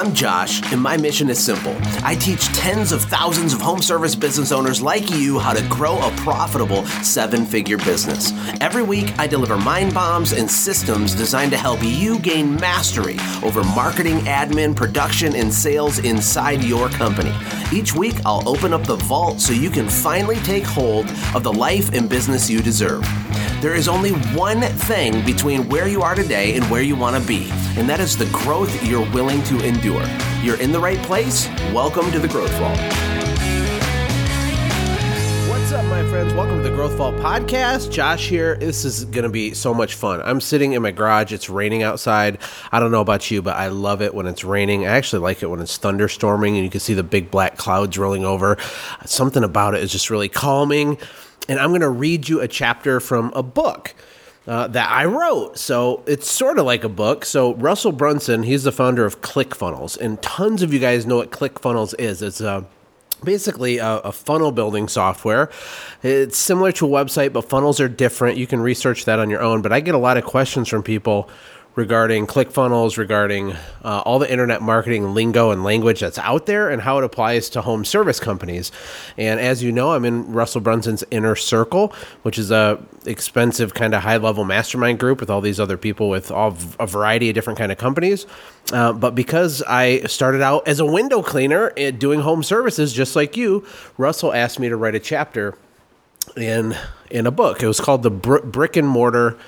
I'm Josh, and my mission is simple. I teach tens of thousands of home service business owners like you how to grow a profitable seven-figure business. Every week, I deliver mind bombs and systems designed to help you gain mastery over marketing, admin, production, and sales inside your company. Each week, I'll open up the vault so you can finally take hold of the life and business you deserve. There is only one thing between where you are today and where you want to be, and that is the growth you're willing to endure. You're in the right place. Welcome to The Growth Vault. What's up, my friends? Welcome to The Growth Vault podcast. Josh here. This is going to be so much fun. I'm sitting in my garage. It's raining outside. I don't know about you, but I love it when it's raining. I actually like it when it's thunderstorming and you can see the big black clouds rolling over. Something about it is just really calming. And I'm going to read you a chapter from a book that I wrote. So it's sort of like a book. So Russell Brunson, he's the founder of ClickFunnels. And tons of you guys know what ClickFunnels is. It's basically a funnel building software. It's similar to a website, but funnels are different. You can research that on your own. But I get a lot of questions from people regarding ClickFunnels, regarding all the internet marketing lingo and language that's out there and how it applies to home service companies. And as you know, I'm in Russell Brunson's Inner Circle, which is a expensive kind of high-level mastermind group with all these other people with all a variety of different kind of companies. But because I started out as a window cleaner doing home services just like you, Russell asked me to write a chapter in a book. It was called the Brick and Mortar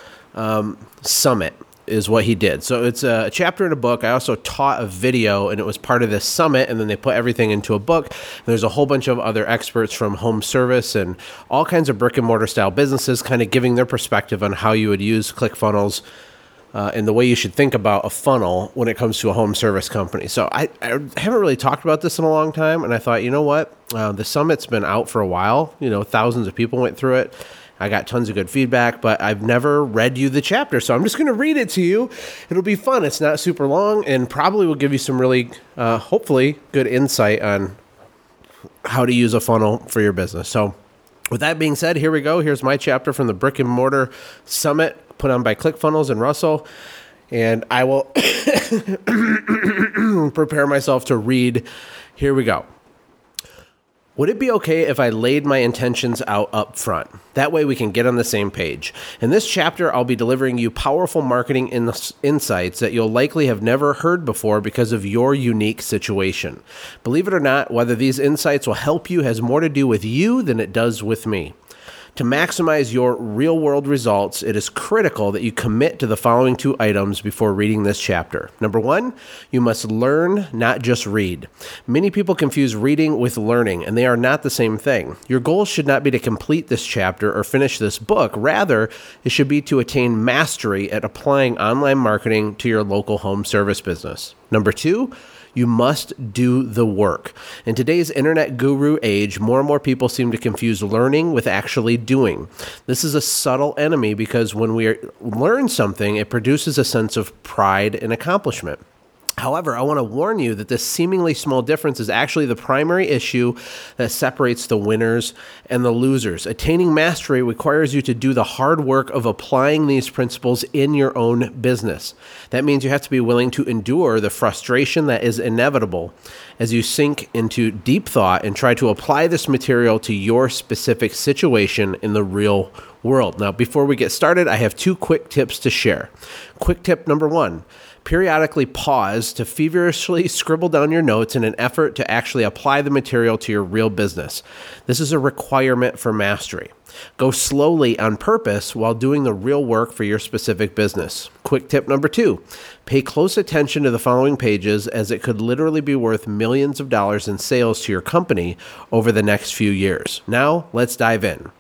Summit. Is what he did. So it's a chapter in a book. I also taught a video, and it was part of this summit, and then they put everything into a book. And there's a whole bunch of other experts from home service and all kinds of brick and mortar style businesses kind of giving their perspective on how you would use ClickFunnels and the way you should think about a funnel when it comes to a home service company. So I haven't really talked about this in a long time, and I thought, you know what? The summit's been out for a while. You know, thousands of people went through it. I got tons of good feedback, but I've never read you the chapter, so I'm just going to read it to you. It'll be fun. It's not super long and probably will give you some really, hopefully, good insight on how to use a funnel for your business. So with that being said, here we go. Here's my chapter from the Brick and Mortar Summit put on by ClickFunnels and Russell, and I will prepare myself to read. Here we go. Would it be okay if I laid my intentions out up front? That way we can get on the same page. In this chapter, I'll be delivering you powerful marketing insights that you'll likely have never heard before because of your unique situation. Believe it or not, whether these insights will help you has more to do with you than it does with me. To maximize your real-world results, it is critical that you commit to the following two items before reading this chapter. Number one, you must learn, not just read. Many people confuse reading with learning, and they are not the same thing. Your goal should not be to complete this chapter or finish this book. Rather, it should be to attain mastery at applying online marketing to your local home service business. Number two, you must do the work. In today's internet guru age, more and more people seem to confuse learning with actually doing. This is a subtle enemy because when we learn something, it produces a sense of pride and accomplishment. However, I want to warn you that this seemingly small difference is actually the primary issue that separates the winners and the losers. Attaining mastery requires you to do the hard work of applying these principles in your own business. That means you have to be willing to endure the frustration that is inevitable as you sink into deep thought and try to apply this material to your specific situation in the real world. Now, before we get started, I have two quick tips to share. Quick tip number one. Periodically pause to feverishly scribble down your notes in an effort to actually apply the material to your real business. This is a requirement for mastery. Go slowly on purpose while doing the real work for your specific business. Quick tip number two, pay close attention to the following pages as it could literally be worth millions of dollars in sales to your company over the next few years. Now, let's dive in.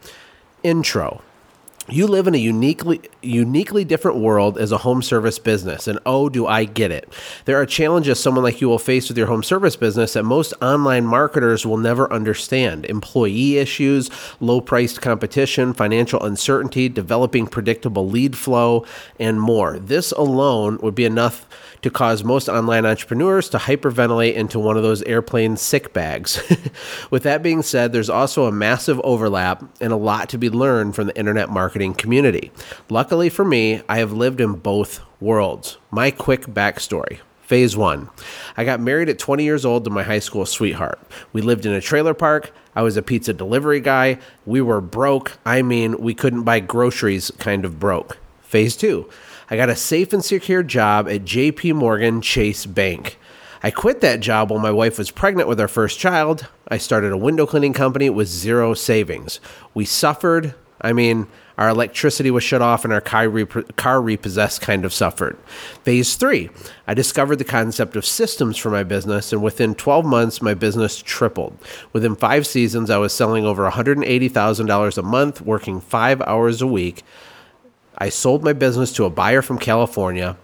Intro. You live in a uniquely different world as a home service business, and oh, do I get it. There are challenges someone like you will face with your home service business that most online marketers will never understand. Employee issues, low-priced competition, financial uncertainty, developing predictable lead flow, and more. This alone would be enough to cause most online entrepreneurs to hyperventilate into one of those airplane sick bags. With that being said, there's also a massive overlap and a lot to be learned from the internet marketing community. Luckily for me, I have lived in both worlds. My quick backstory. Phase one, I got married at 20 years old to my high school sweetheart. We lived in a trailer park. I was a pizza delivery guy. We were broke. I mean, we couldn't buy groceries, kind of broke. Phase two, I got a safe and secure job at J.P. Morgan Chase Bank. I quit that job when my wife was pregnant with our first child. I started a window cleaning company with zero savings. We suffered. I mean, our electricity was shut off and our car repossessed kind of suffered. Phase three, I discovered the concept of systems for my business, and within 12 months, my business tripled. Within 5 seasons, I was selling over $180,000 a month, working 5 hours a week. I sold my business to a buyer from California.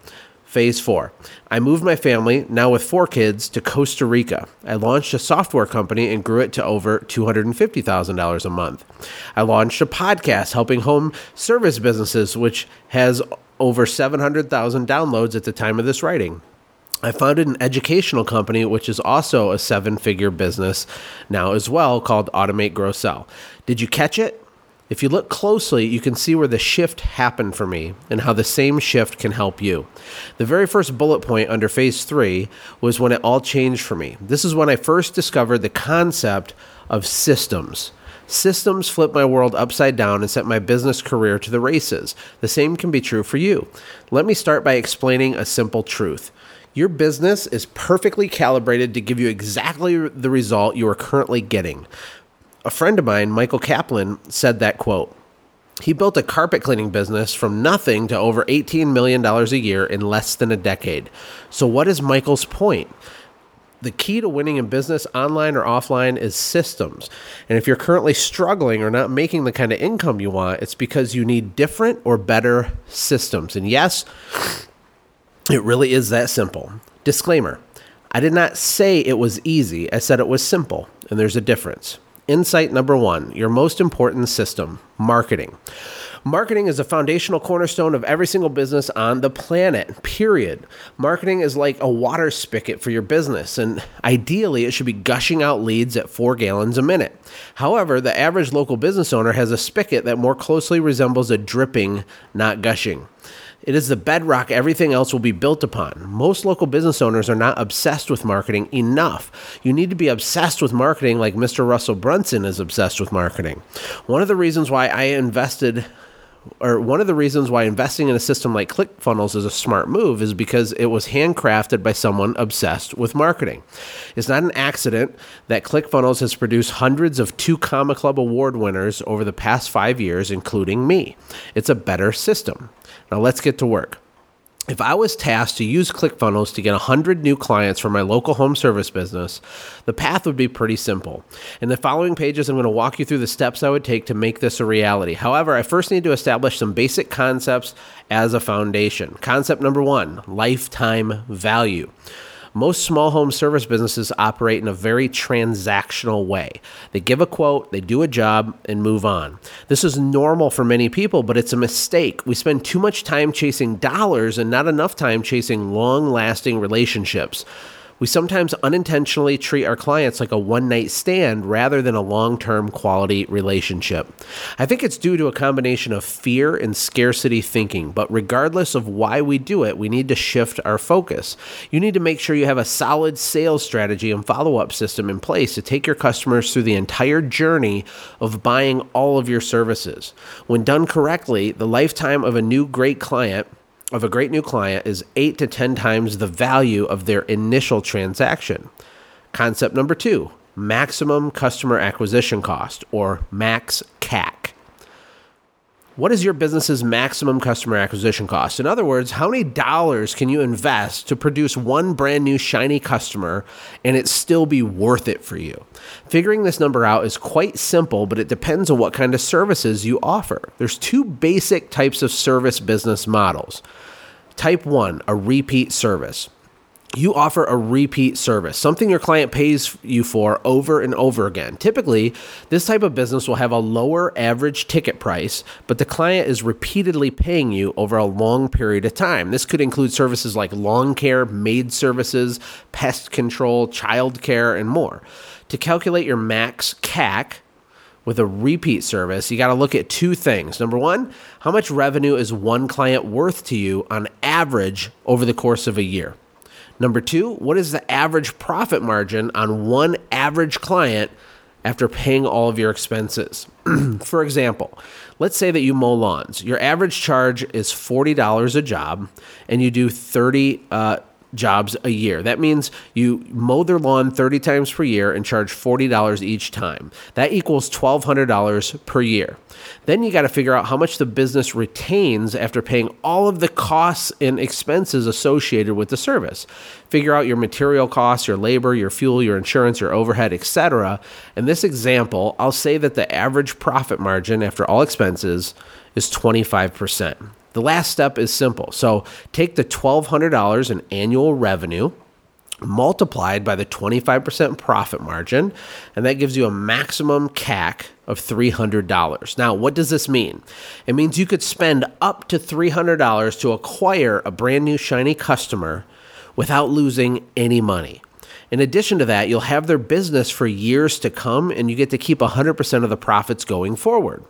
Phase four, I moved my family, now with 4 kids, to Costa Rica. I launched a software company and grew it to over $250,000 a month. I launched a podcast helping home service businesses, which has over 700,000 downloads at the time of this writing. I founded an educational company, which is also a 7-figure business now as well, called Automate Grow Sell. Did you catch it? If you look closely, you can see where the shift happened for me and how the same shift can help you. The very first bullet point under phase three was when it all changed for me. This is when I first discovered the concept of systems. Systems flipped my world upside down and sent my business career to the races. The same can be true for you. Let me start by explaining a simple truth. Your business is perfectly calibrated to give you exactly the result you are currently getting. A friend of mine, Michael Kaplan, said that quote. He built a carpet cleaning business from nothing to over $18 million a year in less than a decade. So what is Michael's point? The key to winning in business, online or offline, is systems. And if you're currently struggling or not making the kind of income you want, it's because you need different or better systems. And yes, it really is that simple. Disclaimer, I did not say it was easy. I said it was simple, and there's a difference. Insight number one, your most important system, marketing. Marketing is a foundational cornerstone of every single business on the planet, period. Marketing is like a water spigot for your business, and ideally it should be gushing out leads at 4 gallons a minute. However, the average local business owner has a spigot that more closely resembles a dripping, not gushing. It is the bedrock everything else will be built upon. Most local business owners are not obsessed with marketing enough. You need to be obsessed with marketing like Mr. Russell Brunson is obsessed with marketing. One of the reasons why investing in a system like ClickFunnels is a smart move is because it was handcrafted by someone obsessed with marketing. It's not an accident that ClickFunnels has produced hundreds of 2 Comma Club award winners over the past 5 years, including me. It's a better system. Now let's get to work. If I was tasked to use ClickFunnels to get 100 new clients for my local home service business, the path would be pretty simple. In the following pages, I'm going to walk you through the steps I would take to make this a reality. However, I first need to establish some basic concepts as a foundation. Concept number one, lifetime value. Most small home service businesses operate in a very transactional way. They give a quote, they do a job, and move on. This is normal for many people, but it's a mistake. We spend too much time chasing dollars and not enough time chasing long-lasting relationships. We sometimes unintentionally treat our clients like a one-night stand rather than a long-term quality relationship. I think it's due to a combination of fear and scarcity thinking, but regardless of why we do it, we need to shift our focus. You need to make sure you have a solid sales strategy and follow-up system in place to take your customers through the entire journey of buying all of your services. When done correctly, the lifetime of a great new client is 8 to 10 times the value of their initial transaction. Concept number two, maximum customer acquisition cost, or max CAC. What is your business's maximum customer acquisition cost? In other words, how many dollars can you invest to produce one brand new shiny customer and it still be worth it for you? Figuring this number out is quite simple, but it depends on what kind of services you offer. There's 2 basic types of service business models. Type one, a repeat service. You offer a repeat service, something your client pays you for over and over again. Typically, this type of business will have a lower average ticket price, but the client is repeatedly paying you over a long period of time. This could include services like lawn care, maid services, pest control, child care, and more. To calculate your max CAC with a repeat service, you got to look at 2 things. Number one, how much revenue is one client worth to you on average over the course of a year? Number two, what is the average profit margin on one average client after paying all of your expenses? For example, let's say that you mow lawns. Your average charge is $40 a job, and you do 30 jobs a year. That means you mow their lawn 30 times per year and charge $40 each time. That equals $1,200 per year. Then you got to figure out how much the business retains after paying all of the costs and expenses associated with the service. Figure out your material costs, your labor, your fuel, your insurance, your overhead, etc. In this example, I'll say that the average profit margin after all expenses is 25%. The last step is simple. So take the $1,200 in annual revenue multiplied by the 25% profit margin, and that gives you a maximum CAC of $300. Now, what does this mean? It means you could spend up to $300 to acquire a brand new shiny customer without losing any money. In addition to that, you'll have their business for years to come, and you get to keep 100% of the profits going forward.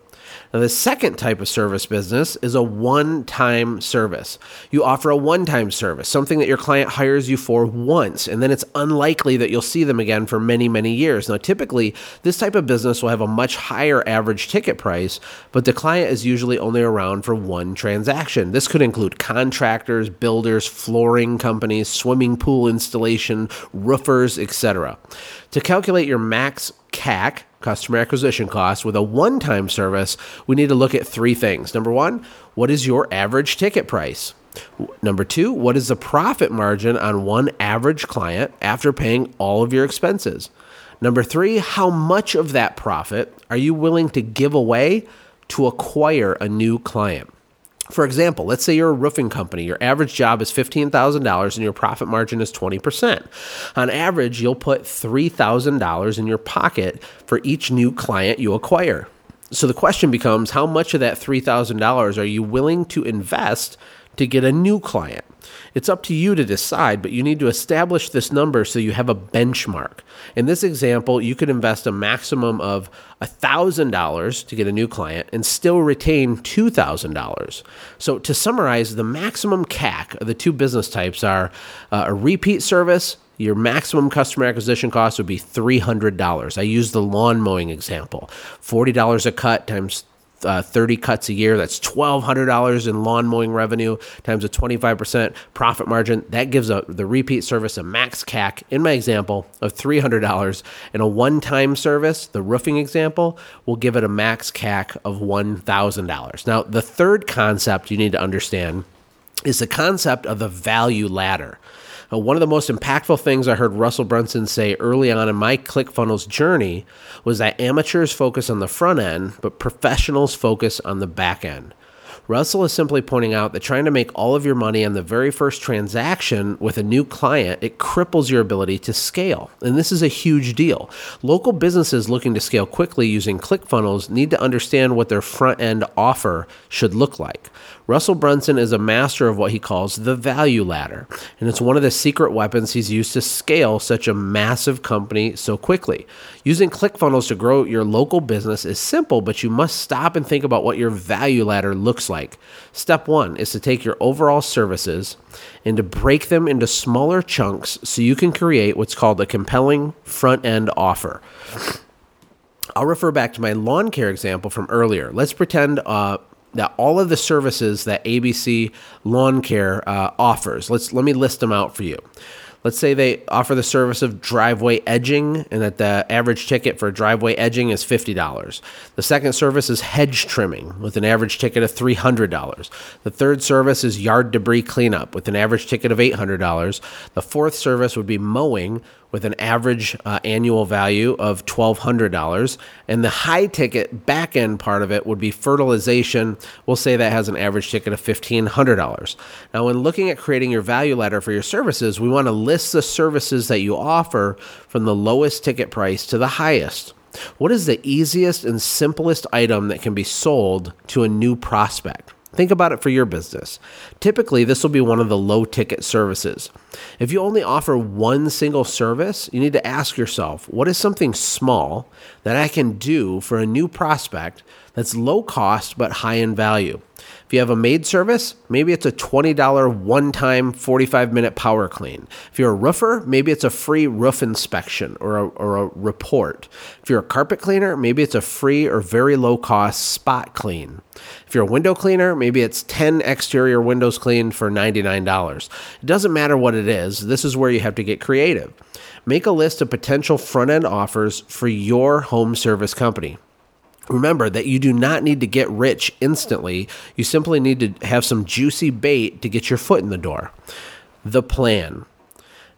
Now, the second type of service business is a one-time service. You offer a one-time service, something that your client hires you for once, and then it's unlikely that you'll see them again for many, many years. Now, typically, this type of business will have a much higher average ticket price, but the client is usually only around for one transaction. This could include contractors, builders, flooring companies, swimming pool installation, roofers, etc. To calculate your max CAC, customer acquisition costs, with a one-time service, we need to look at three things. Number one, what is your average ticket price? Number two, what is the profit margin on one average client after paying all of your expenses? Number three, how much of that profit are you willing to give away to acquire a new client? For example, let's say you're a roofing company. Your average job is $15,000 and your profit margin is 20%. On average, you'll put $3,000 in your pocket for each new client you acquire. So the question becomes, how much of that $3,000 are you willing to invest to get a new client? It's up to you to decide, but you need to establish this number so you have a benchmark. In this example, you could invest a maximum of $1,000 to get a new client and still retain $2,000. So to summarize, the maximum CAC of the two business types are a repeat service. Your maximum customer acquisition cost would be $300. I used the lawn mowing example. $40 a cut times 30 cuts a year, that's $1,200 in lawn mowing revenue times a 25% profit margin. That gives the repeat service a max CAC, in my example, of $300. And a one-time service, the roofing example, will give it a max CAC of $1,000. Now, the third concept you need to understand is the concept of the value ladder. One of the most impactful things I heard Russell Brunson say early on in my ClickFunnels journey was that amateurs focus on the front end, but professionals focus on the back end. Russell is simply pointing out that trying to make all of your money on the very first transaction with a new client, it cripples your ability to scale. And this is a huge deal. Local businesses looking to scale quickly using ClickFunnels need to understand what their front-end offer should look like. Russell Brunson is a master of what he calls the value ladder, and it's one of the secret weapons he's used to scale such a massive company so quickly. Using ClickFunnels to grow your local business is simple, but you must stop and think about what your value ladder looks like. Step one is to take your overall services and to break them into smaller chunks so you can create what's called a compelling front-end offer. I'll refer back to my lawn care example from earlier. Let's pretend that all of the services that ABC Lawn Care offers. Let me list them out for you. Let's say they offer the service of driveway edging, and that the average ticket for driveway edging is $50. The second service is hedge trimming with an average ticket of $300. The third service is yard debris cleanup with an average ticket of $800. The fourth service would be mowing with an average annual value of $1,200. And the high ticket back end part of it would be fertilization. We'll say that has an average ticket of $1,500. Now, when looking at creating your value ladder for your services, we want to list the services that you offer from the lowest ticket price to the highest. What is the easiest and simplest item that can be sold to a new prospect? Think about it for your business. Typically, this will be one of the low-ticket services. If you only offer one single service, you need to ask yourself, what is something small that I can do for a new prospect that's low cost but high in value. If you have a maid service, maybe it's a $20 one-time 45-minute power clean. If you're a roofer, maybe it's a free roof inspection or a report. If you're a carpet cleaner, maybe it's a free or very low-cost spot clean. If you're a window cleaner, maybe it's 10 exterior windows cleaned for $99. It doesn't matter what it is. This is where you have to get creative. Make a list of potential front-end offers for your home service company. Remember that you do not need to get rich instantly. You simply need to have some juicy bait to get your foot in the door. The plan.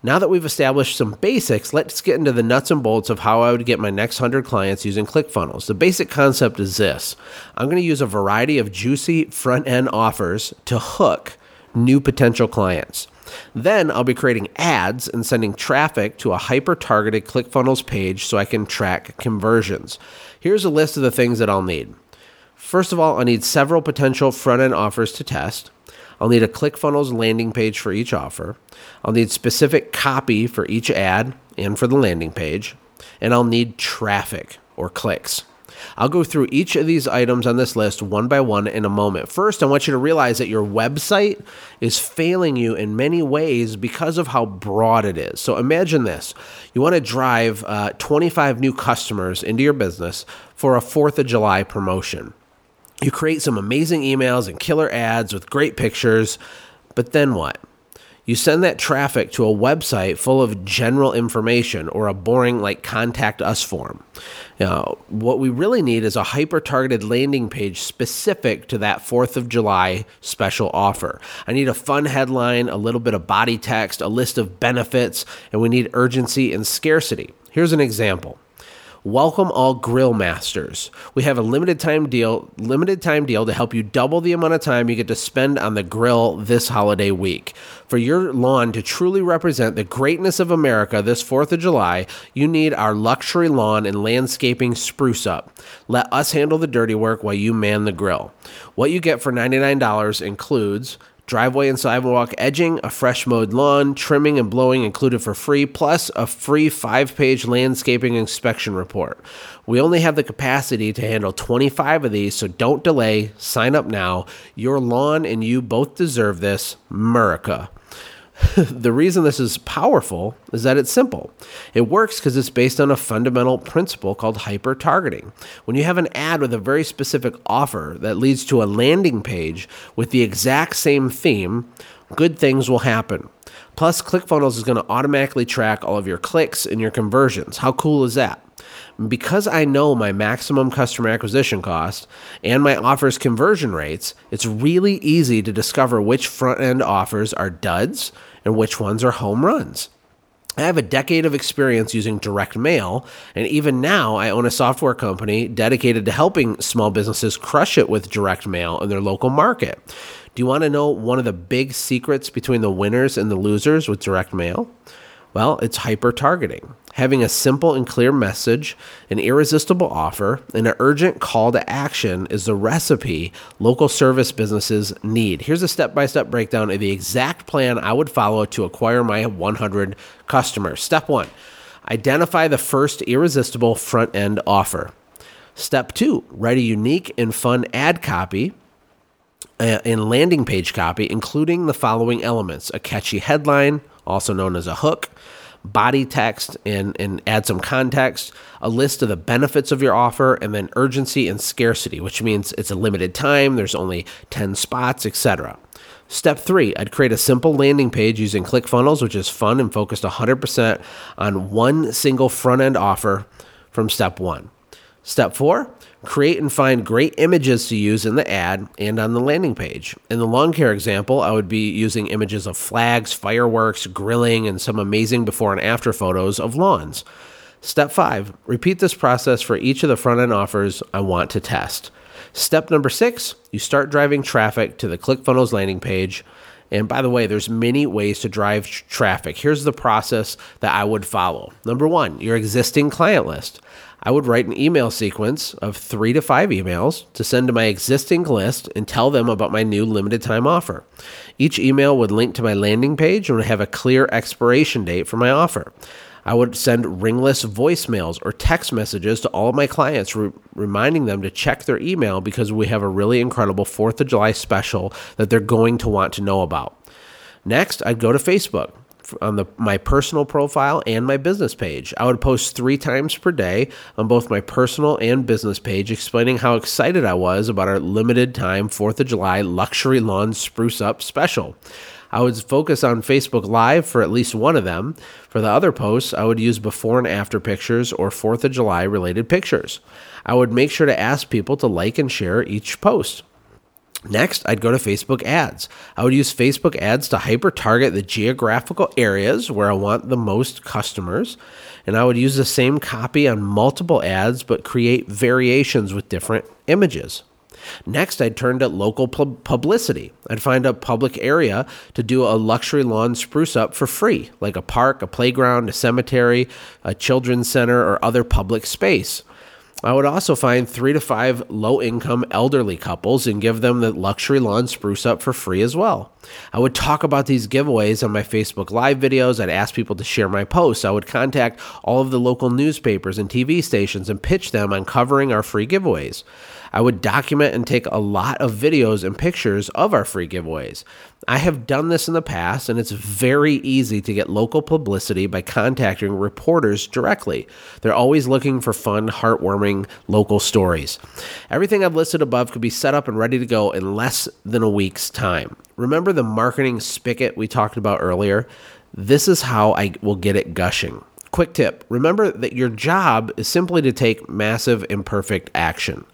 Now that we've established some basics, let's get into the nuts and bolts of how I would get my next 100 clients using ClickFunnels. The basic concept is this. I'm going to use a variety of juicy front-end offers to hook new potential clients. Then I'll be creating ads and sending traffic to a hyper-targeted ClickFunnels page so I can track conversions. Here's a list of the things that I'll need. First of all, I need several potential front-end offers to test. I'll need a ClickFunnels landing page for each offer. I'll need specific copy for each ad and for the landing page. And I'll need traffic or clicks. I'll go through each of these items on this list one by one in a moment. First, I want you to realize that your website is failing you in many ways because of how broad it is. So imagine this. You want to drive 25 new customers into your business for a 4th of July promotion. You create some amazing emails and killer ads with great pictures, but then what? You send that traffic to a website full of general information or a boring like contact us form. Now, what we really need is a hyper-targeted landing page specific to that 4th of July special offer. I need a fun headline, a little bit of body text, a list of benefits, and we need urgency and scarcity. Here's an example. Welcome all grill masters. We have a limited time deal to help you double the amount of time you get to spend on the grill this holiday week. For your lawn to truly represent the greatness of America this 4th of July, you need our luxury lawn and landscaping spruce up. Let us handle the dirty work while you man the grill. What you get for $99 includes driveway and sidewalk edging, a fresh mowed lawn, trimming and blowing included for free, plus a free 5-page landscaping inspection report. We only have the capacity to handle 25 of these, so don't delay. Sign up now. Your lawn and you both deserve this, America. The reason this is powerful is that it's simple. It works because it's based on a fundamental principle called hyper-targeting. When you have an ad with a very specific offer that leads to a landing page with the exact same theme, good things will happen. Plus, ClickFunnels is going to automatically track all of your clicks and your conversions. How cool is that? Because I know my maximum customer acquisition cost and my offers conversion rates, it's really easy to discover which front-end offers are duds and which ones are home runs. I have a decade of experience using direct mail, and even now I own a software company dedicated to helping small businesses crush it with direct mail in their local market. Do you want to know one of the big secrets between the winners and the losers with direct mail? Well, it's hyper-targeting. Having a simple and clear message, an irresistible offer, and an urgent call to action is the recipe local service businesses need. Here's a step-by-step breakdown of the exact plan I would follow to acquire my 100 customers. Step 1, identify the first irresistible front-end offer. Step 2, write a unique and fun ad copy and landing page copy, including the following elements: a catchy headline, also known as a hook, body text, and add some context, a list of the benefits of your offer, and then urgency and scarcity, which means it's a limited time, there's only 10 spots, etc. Step 3, I'd create a simple landing page using ClickFunnels, which is fun and focused 100% on one single front-end offer from step 1. Step 4, create and find great images to use in the ad and on the landing page. In the lawn care example, I would be using images of flags, fireworks, grilling, and some amazing before and after photos of lawns. Step 5, repeat this process for each of the front-end offers I want to test. Step number 6, you start driving traffic to the ClickFunnels landing page. And by the way, there's many ways to drive traffic. Here's the process that I would follow. Number 1, your existing client list. I would write an email sequence of 3 to 5 emails to send to my existing list and tell them about my new limited time offer. Each email would link to my landing page and would have a clear expiration date for my offer. I would send ringless voicemails or text messages to all of my clients, reminding them to check their email because we have a really incredible 4th of July special that they're going to want to know about. Next, I'd go to Facebook. On my personal profile and my business page. I would post 3 times per day on both my personal and business page explaining how excited I was about our limited time 4th of July luxury lawn spruce up special. I would focus on Facebook Live for at least one of them. For the other posts, I would use before and after pictures or 4th of July related pictures. I would make sure to ask people to like and share each post. Next, I'd go to Facebook ads. I would use Facebook ads to hyper-target the geographical areas where I want the most customers, and I would use the same copy on multiple ads but create variations with different images. Next, I'd turn to local publicity. I'd find a public area to do a luxury lawn spruce up for free, like a park, a playground, a cemetery, a children's center, or other public space. I would also find 3 to 5 low-income elderly couples and give them the luxury lawn spruce up for free as well. I would talk about these giveaways on my Facebook Live videos. I'd ask people to share my posts. I would contact all of the local newspapers and TV stations and pitch them on covering our free giveaways. I would document and take a lot of videos and pictures of our free giveaways. I have done this in the past, and it's very easy to get local publicity by contacting reporters directly. They're always looking for fun, heartwarming local stories. Everything I've listed above could be set up and ready to go in less than a week's time. Remember the marketing spigot we talked about earlier? This is how I will get it gushing. Quick tip, remember that your job is simply to take massive imperfect action.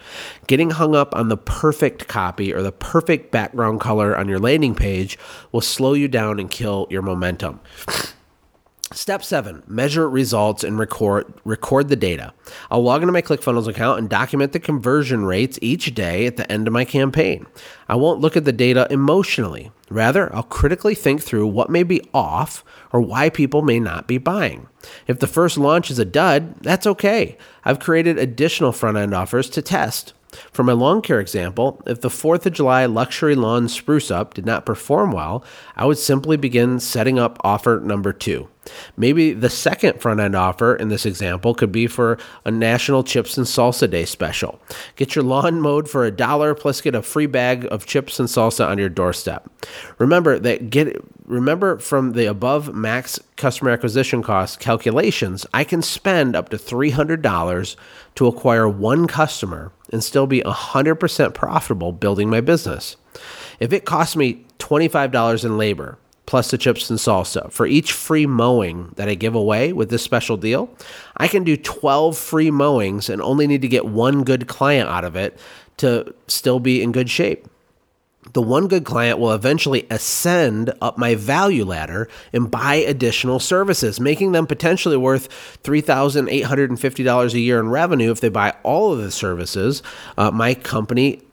Getting hung up on the perfect copy or the perfect background color on your landing page will slow you down and kill your momentum. Step 7, measure results and record the data. I'll log into my ClickFunnels account and document the conversion rates each day at the end of my campaign. I won't look at the data emotionally. Rather, I'll critically think through what may be off or why people may not be buying. If the first launch is a dud, that's okay. I've created additional front-end offers to test. For my lawn care example, if the 4th of July luxury lawn spruce up did not perform well, I would simply begin setting up offer number 2. Maybe the second front-end offer in this example could be for a National Chips and Salsa Day special. Get your lawn mowed for $1 plus get a free bag of chips and salsa on your doorstep. Remember from the above max customer acquisition cost calculations, I can spend up to $300 to acquire 1 customer and still be 100% profitable building my business. If it costs me $25 in labor, plus the chips and salsa, for each free mowing that I give away with this special deal, I can do 12 free mowings and only need to get 1 good client out of it to still be in good shape. The 1 good client will eventually ascend up my value ladder and buy additional services, making them potentially worth $3,850 a year in revenue if they buy all of the services my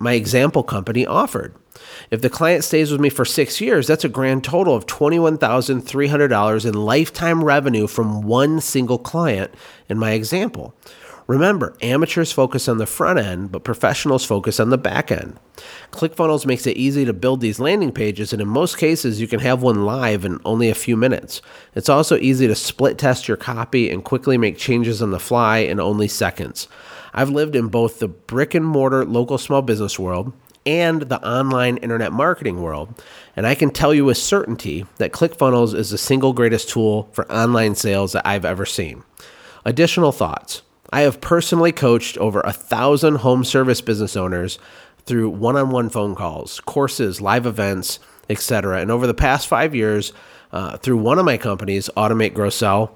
example company offered. If the client stays with me for 6 years, that's a grand total of $21,300 in lifetime revenue from 1 single client in my example. Remember, amateurs focus on the front end, but professionals focus on the back end. ClickFunnels makes it easy to build these landing pages, and in most cases, you can have one live in only a few minutes. It's also easy to split test your copy and quickly make changes on the fly in only seconds. I've lived in both the brick and mortar local small business world and the online internet marketing world, and I can tell you with certainty that ClickFunnels is the single greatest tool for online sales that I've ever seen. Additional thoughts. I have personally coached over 1,000 home service business owners through one-on-one phone calls, courses, live events, etc. And over the past 5 years, through one of my companies, Automate Grow Sell,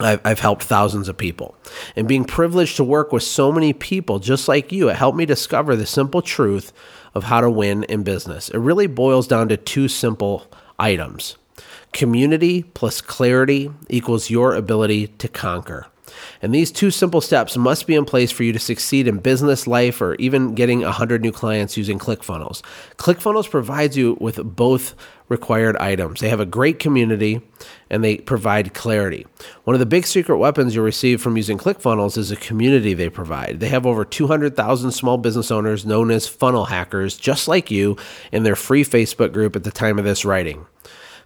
I've helped thousands of people. And being privileged to work with so many people just like you, it helped me discover the simple truth of how to win in business. It really boils down to 2 simple items. Community plus clarity equals your ability to conquer. And these two simple steps must be in place for you to succeed in business, life, or even getting 100 new clients using ClickFunnels. ClickFunnels provides you with both required items. They have a great community and they provide clarity. One of the big secret weapons you'll receive from using ClickFunnels is the community they provide. They have over 200,000 small business owners known as funnel hackers, just like you, in their free Facebook group at the time of this writing.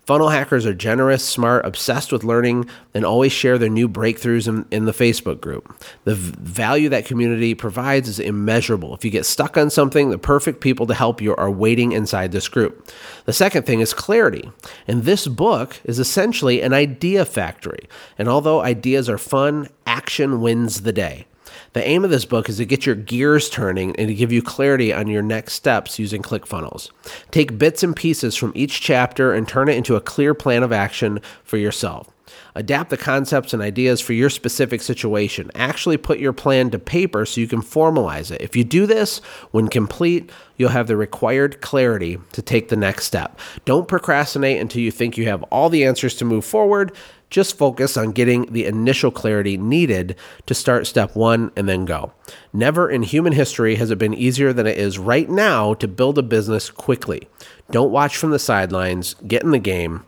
Funnel hackers are generous, smart, obsessed with learning, and always share their new breakthroughs in the Facebook group. The value that community provides is immeasurable. If you get stuck on something, the perfect people to help you are waiting inside this group. The second thing is clarity. And this book is essentially an idea factory. And although ideas are fun, action wins the day. The aim of this book is to get your gears turning and to give you clarity on your next steps using ClickFunnels. Take bits and pieces from each chapter and turn it into a clear plan of action for yourself. Adapt the concepts and ideas for your specific situation. Actually put your plan to paper so you can formalize it. If you do this, when complete, you'll have the required clarity to take the next step. Don't procrastinate until you think you have all the answers to move forward. Just focus on getting the initial clarity needed to start step one and then go. Never in human history has it been easier than it is right now to build a business quickly. Don't watch from the sidelines. Get in the game.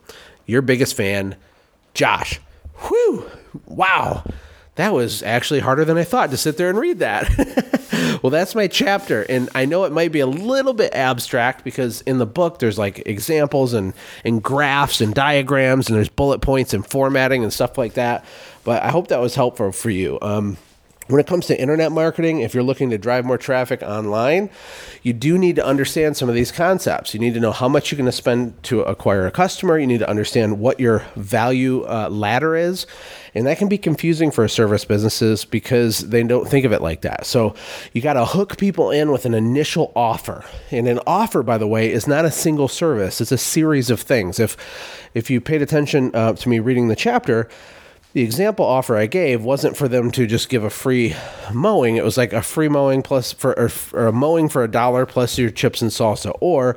Your biggest fan, Josh. Whew. Wow. That was actually harder than I thought to sit there and read that. Well, that's my chapter. And I know it might be a little bit abstract because in the book, there's like examples and graphs and diagrams and there's bullet points and formatting and stuff like that. But I hope that was helpful for you. When it comes to internet marketing, if you're looking to drive more traffic online, you do need to understand some of these concepts. You need to know how much you're going to spend to acquire a customer. You need to understand what your value ladder is. And that can be confusing for service businesses because they don't think of it like that. So you got to hook people in with an initial offer. And an offer, by the way, is not a single service. It's a series of things. If you paid attention to me reading the chapter, the example offer I gave wasn't for them to just give a free mowing. It was like a free mowing plus or a mowing for $1 plus your chips and salsa. Or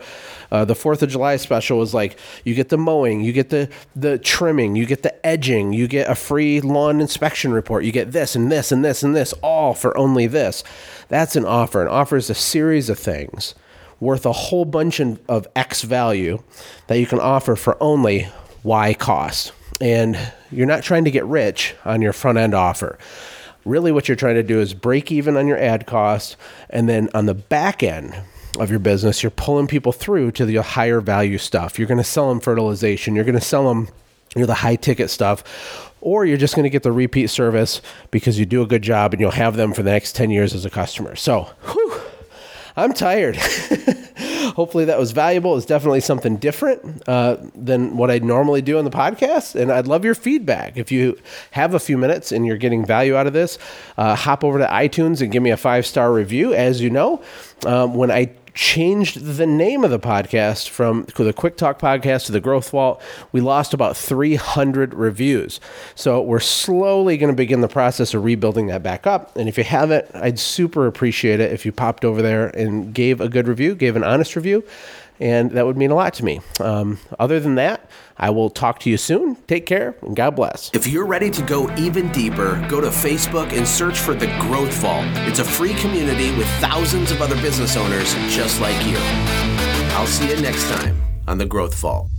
the 4th of July special was like, you get the mowing, you get the trimming, you get the edging, you get a free lawn inspection report, you get this and this and this and this, all for only this. That's an offer. An offer is a series of things worth a whole bunch of X value that you can offer for only Y cost. And you're not trying to get rich on your front end offer. Really what you're trying to do is break even on your ad cost. And then on the back end of your business, you're pulling people through to the higher value stuff. You're going to sell them fertilization. You're going to sell them the high ticket stuff, or you're just going to get the repeat service because you do a good job and you'll have them for the next 10 years as a customer. So whew, I'm tired. Hopefully that was valuable. It's definitely something different than what I normally do on the podcast. And I'd love your feedback. If you have a few minutes and you're getting value out of this, hop over to iTunes and give me a 5-star review. As you know, when I changed the name of the podcast from the Quick Talk Podcast to the Growth Vault, we lost about 300 reviews. So we're slowly going to begin the process of rebuilding that back up. And if you haven't, I'd super appreciate it if you popped over there and gave a good review, gave an honest review, and that would mean a lot to me. Other than that, I will talk to you soon. Take care and God bless. If you're ready to go even deeper, go to Facebook and search for The Growth Vault. It's a free community with thousands of other business owners just like you. I'll see you next time on The Growth Vault.